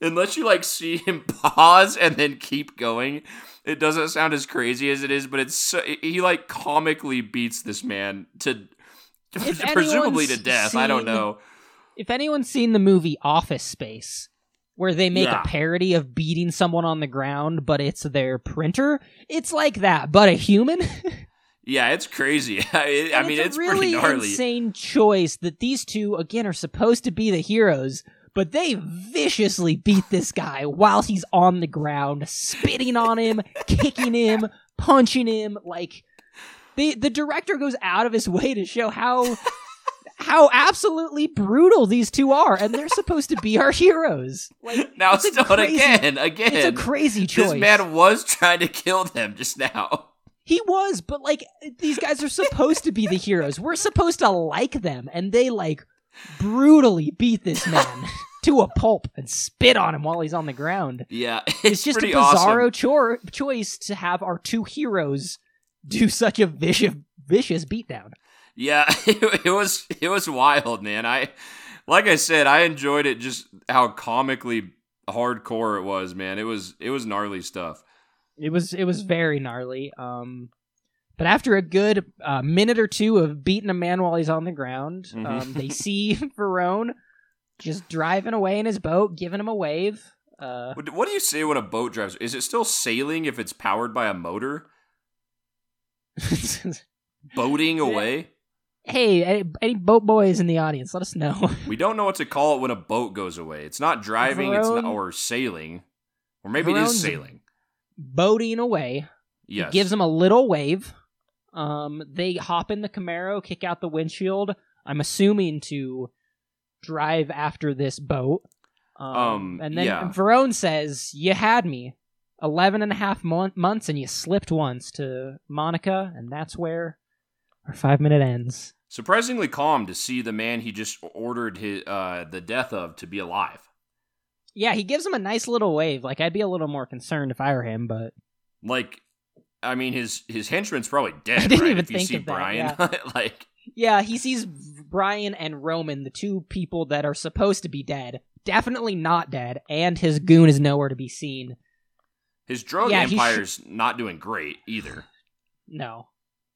unless you, like, see him pause and then keep going, it doesn't sound as crazy as it is, but it's so, he, like, comically beats this man to, presumably to death, seen, I don't know. If anyone's seen the movie Office Space... where they make yeah. a parody of beating someone on the ground, but it's their printer. It's like that, but a human. Yeah, it's crazy. I, I mean, it's, it's really pretty gnarly. Insane choice that these two, again, are supposed to be the heroes, but they viciously beat this guy while he's on the ground, spitting on him, kicking him, punching him. Like, the the director goes out of his way to show how... how absolutely brutal these two are, and they're supposed to be our heroes. Like, now, Stone, crazy, again, again. It's a crazy choice. This man was trying to kill them just now. He was, but, like, these guys are supposed to be the heroes. We're supposed to like them, and they, like, brutally beat this man to a pulp and spit on him while he's on the ground. Yeah, it's, it's just a bizarro awesome. cho- choice to have our two heroes do such a vicious, vicious beatdown. Yeah, it, it was it was wild, man. I like I said, I enjoyed it just how comically hardcore it was, man. It was it was gnarly stuff. It was it was very gnarly. Um, but after a good uh, minute or two of beating a man while he's on the ground, mm-hmm. um, they see Verone just driving away in his boat, giving him a wave. Uh, what do you say when a boat drives? Is it still sailing if it's powered by a motor? Boating away? Hey, any boat boys in the audience, let us know. We don't know what to call it when a boat goes away. It's not driving, Verone, it's not, or sailing. Or maybe Verone's it is sailing. Boating away. Yes. It gives them a little wave. Um, they hop in the Camaro, kick out the windshield. I'm assuming to drive after this boat. Um, um And then yeah. Verone says, you had me. Eleven and a half mon- months and you slipped once to Monica, and that's where our five minute ends. Surprisingly calm to see the man he just ordered his, uh, the death of to be alive. Yeah, he gives him a nice little wave. Like, I'd be a little more concerned if I were him, but... Like, I mean, his, his henchman's probably dead, I didn't right? even if think you see of Brian. That, yeah. like... yeah, he sees Brian and Roman, the two people that are supposed to be dead, definitely not dead, and his goon is nowhere to be seen. His drug yeah, empire's sh- not doing great either. No.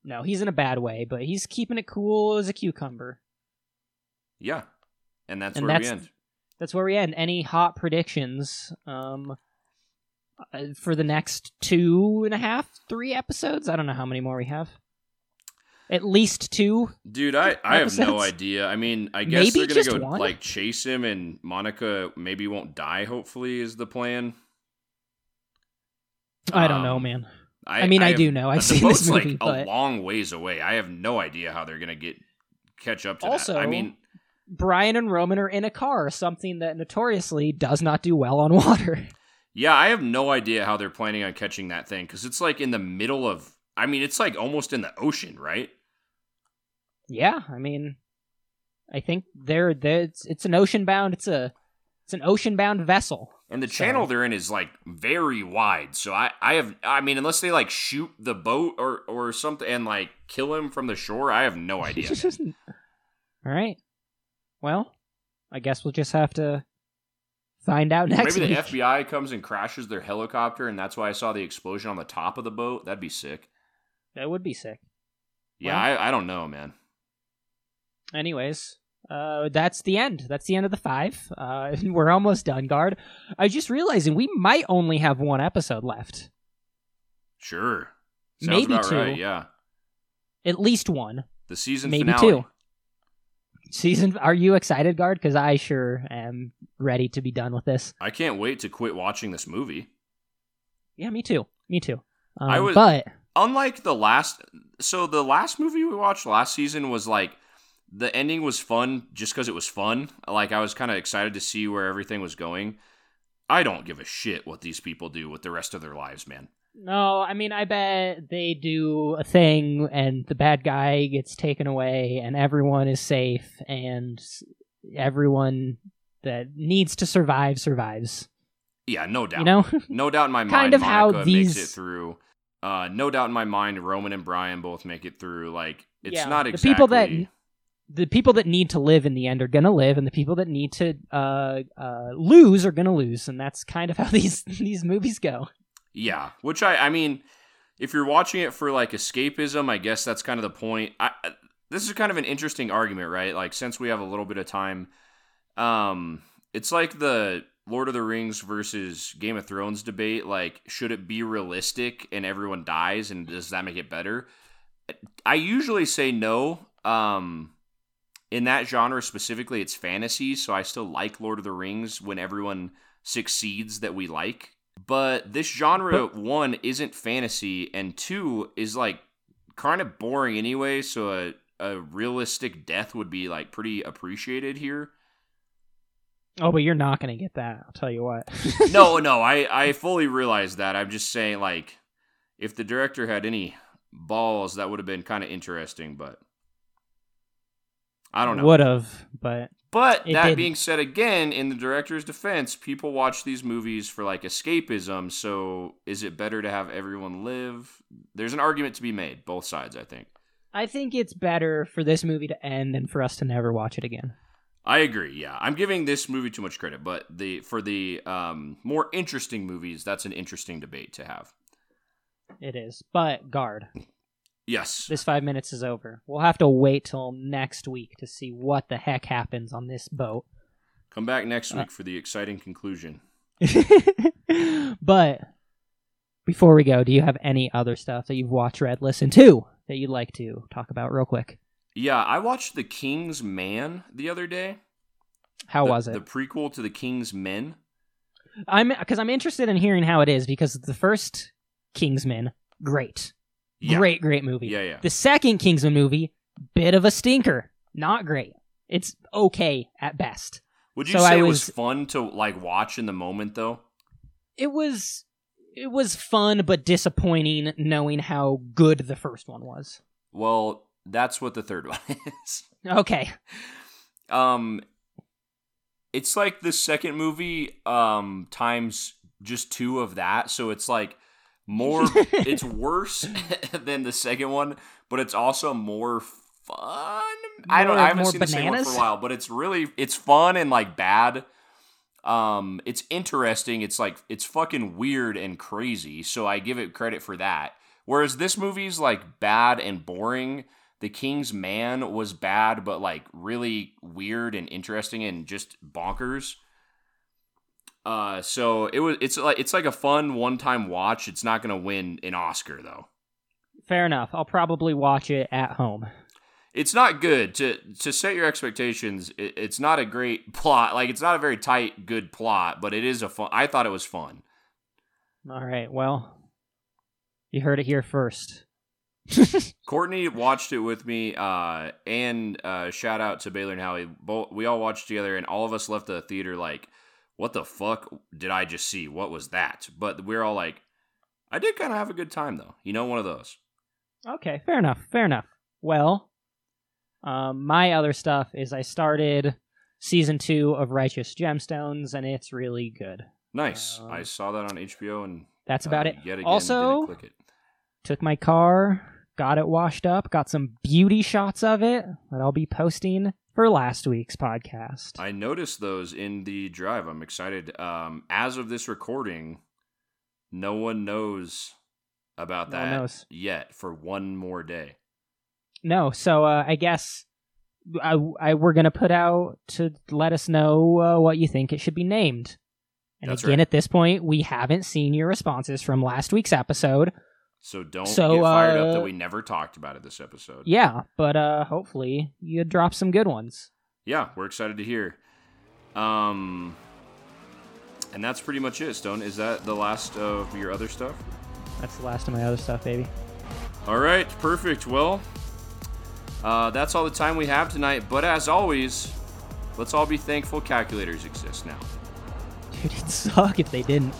No, he's in a bad way, but he's keeping it cool as a cucumber. Yeah, and that's and where that's, we end. That's where we end. Any hot predictions? Um, uh, for the next two and a half, three episodes. I don't know how many more we have. At least two. Dude, I, I have no idea. I mean, I guess maybe they're going to go one? like chase him, and Monica maybe won't die, hopefully, is the plan. I um, don't know, man. I, I mean, I, I have, do know. I've seen this movie, like, but... a long ways away. I have no idea how they're going to get catch up to also, that. I mean, Brian and Roman are in a car, something that notoriously does not do well on water. Yeah, I have no idea how they're planning on catching that thing, because it's like in the middle of... I mean, it's like almost in the ocean, right? Yeah, I mean, I think they're, they're it's, it's an ocean-bound... It's a it's an ocean-bound vessel. And the so. channel they're in is, like, very wide. So I, I have... I mean, unless they, like, shoot the boat or, or something and, like, kill him from the shore, I have no idea. All right. Well, I guess we'll just have to find out next Maybe week. The F B I comes and crashes their helicopter, and that's why I saw the explosion on the top of the boat. That'd be sick. That would be sick. Yeah, well, I, I don't know, man. Anyways, uh, that's the end. That's the end of the five. Uh, we're almost done, Guard. I was just realizing we might only have one episode left. Sure. Sounds Maybe about two. Right, yeah. At least one. The season Maybe finale. Maybe two. Season, are you excited, Guard? Because I sure am ready to be done with this. I can't wait to quit watching this movie. Yeah, me too. Me too. Um, I was, but unlike the last, so the last movie we watched last season was like the ending was fun just because it was fun. Like I was kind of excited to see where everything was going. I don't give a shit what these people do with the rest of their lives, man. No, I mean, I bet they do a thing and the bad guy gets taken away and everyone is safe and everyone that needs to survive survives. Yeah, no doubt. You know? No doubt in my mind kind of Monica how these... makes it through. Uh, no doubt in my mind Roman and Brian both make it through. Like, it's yeah, not exactly... The people that... The people that need to live in the end are going to live, and the people that need to uh, uh, lose are going to lose, and that's kind of how these these movies go. Yeah, which I, I mean, if you're watching it for, like, escapism, I guess that's kind of the point. I, this is kind of an interesting argument, right? Like, since we have a little bit of time, um, it's like the Lord of the Rings versus Game of Thrones debate. Like, should it be realistic and everyone dies, and does that make it better? I usually say no. Um, in that genre specifically, it's fantasy, so I still like Lord of the Rings when everyone succeeds that we like. But this genre, but, one, isn't fantasy, and two, is, like, kind of boring anyway, so a, a realistic death would be, like, pretty appreciated here. Oh, but you're not going to get that, I'll tell you what. no, no, I, I fully realize that. I'm just saying, like, if the director had any balls, that would have been kind of interesting, but I don't know. Would have, but... But it that didn't. Being said, again, in the director's defense, people watch these movies for, like, escapism, so is it better to have everyone live? There's an argument to be made, both sides, I think. I think it's better for this movie to end than for us to never watch it again. I agree, yeah. I'm giving this movie too much credit, but the for the um, more interesting movies, that's an interesting debate to have. It is, but Guard... Yes. This five minutes is over. We'll have to wait till next week to see what the heck happens on this boat. Come back next week uh, for the exciting conclusion. But before we go, do you have any other stuff that you've watched, read, listened to that you'd like to talk about real quick? Yeah, I watched The King's Man the other day. How the, was it? The prequel to The King's Men. I'm because I'm interested in hearing how it is, because the first Kingsman, great. Yeah. Great, great movie. Yeah, yeah. The second Kingsman movie, bit of a stinker. Not great. It's okay at best. Would you so say I it was, was fun to like watch in the moment, though? It was, it was fun, but disappointing knowing how good the first one was. Well, that's what the third one is. Okay. Um, it's like the second movie um, times just two of that, so it's like, more, it's worse than the second one, but it's also more fun. More, I don't. I haven't seen bananas? The same one for a while, but it's really it's fun and like bad. Um, it's interesting. It's like it's fucking weird and crazy. So I give it credit for that. Whereas this movie's like bad and boring. The King's Man was bad, but like really weird and interesting and just bonkers. Uh, so it was. It's like it's like a fun one-time watch. It's not going to win an Oscar, though. Fair enough. I'll probably watch it at home. It's not good to to set your expectations. It, it's not a great plot. Like, it's not a very tight, good plot, but it is a fun. I thought it was fun. All right. Well, you heard it here first. Courtney watched it with me, uh, and uh, shout out to Baylor and Howie. Both, we all watched together, and all of us left the theater like, what the fuck did I just see? What was that? But we're all like, I did kind of have a good time, though. You know, one of those. Okay, fair enough, fair enough. Well, um, my other stuff is I started season two of Righteous Gemstones, and it's really good. Nice. Um, I saw that on H B O, and that's about uh, it. Yet again, also, didn't click it. Took my car, got it washed up, got some beauty shots of it that I'll be posting for last week's podcast. I noticed those in the drive. I'm excited. Um, as of this recording, no one knows about no that one knows. Yet for one more day. No, so uh, I guess I, I we're going to put out to let us know uh, what you think it should be named. And That's again, right. At this point, we haven't seen your responses from last week's episode. So don't so, get fired uh, up that we never talked about it this episode. Yeah, but uh, hopefully you drop some good ones. Yeah, we're excited to hear. Um, and that's pretty much it, Stone. Is that the last of your other stuff? That's the last of my other stuff, baby. All right, perfect. Well, uh, that's all the time we have tonight. But as always, let's all be thankful calculators exist now. Dude, it'd suck if they didn't.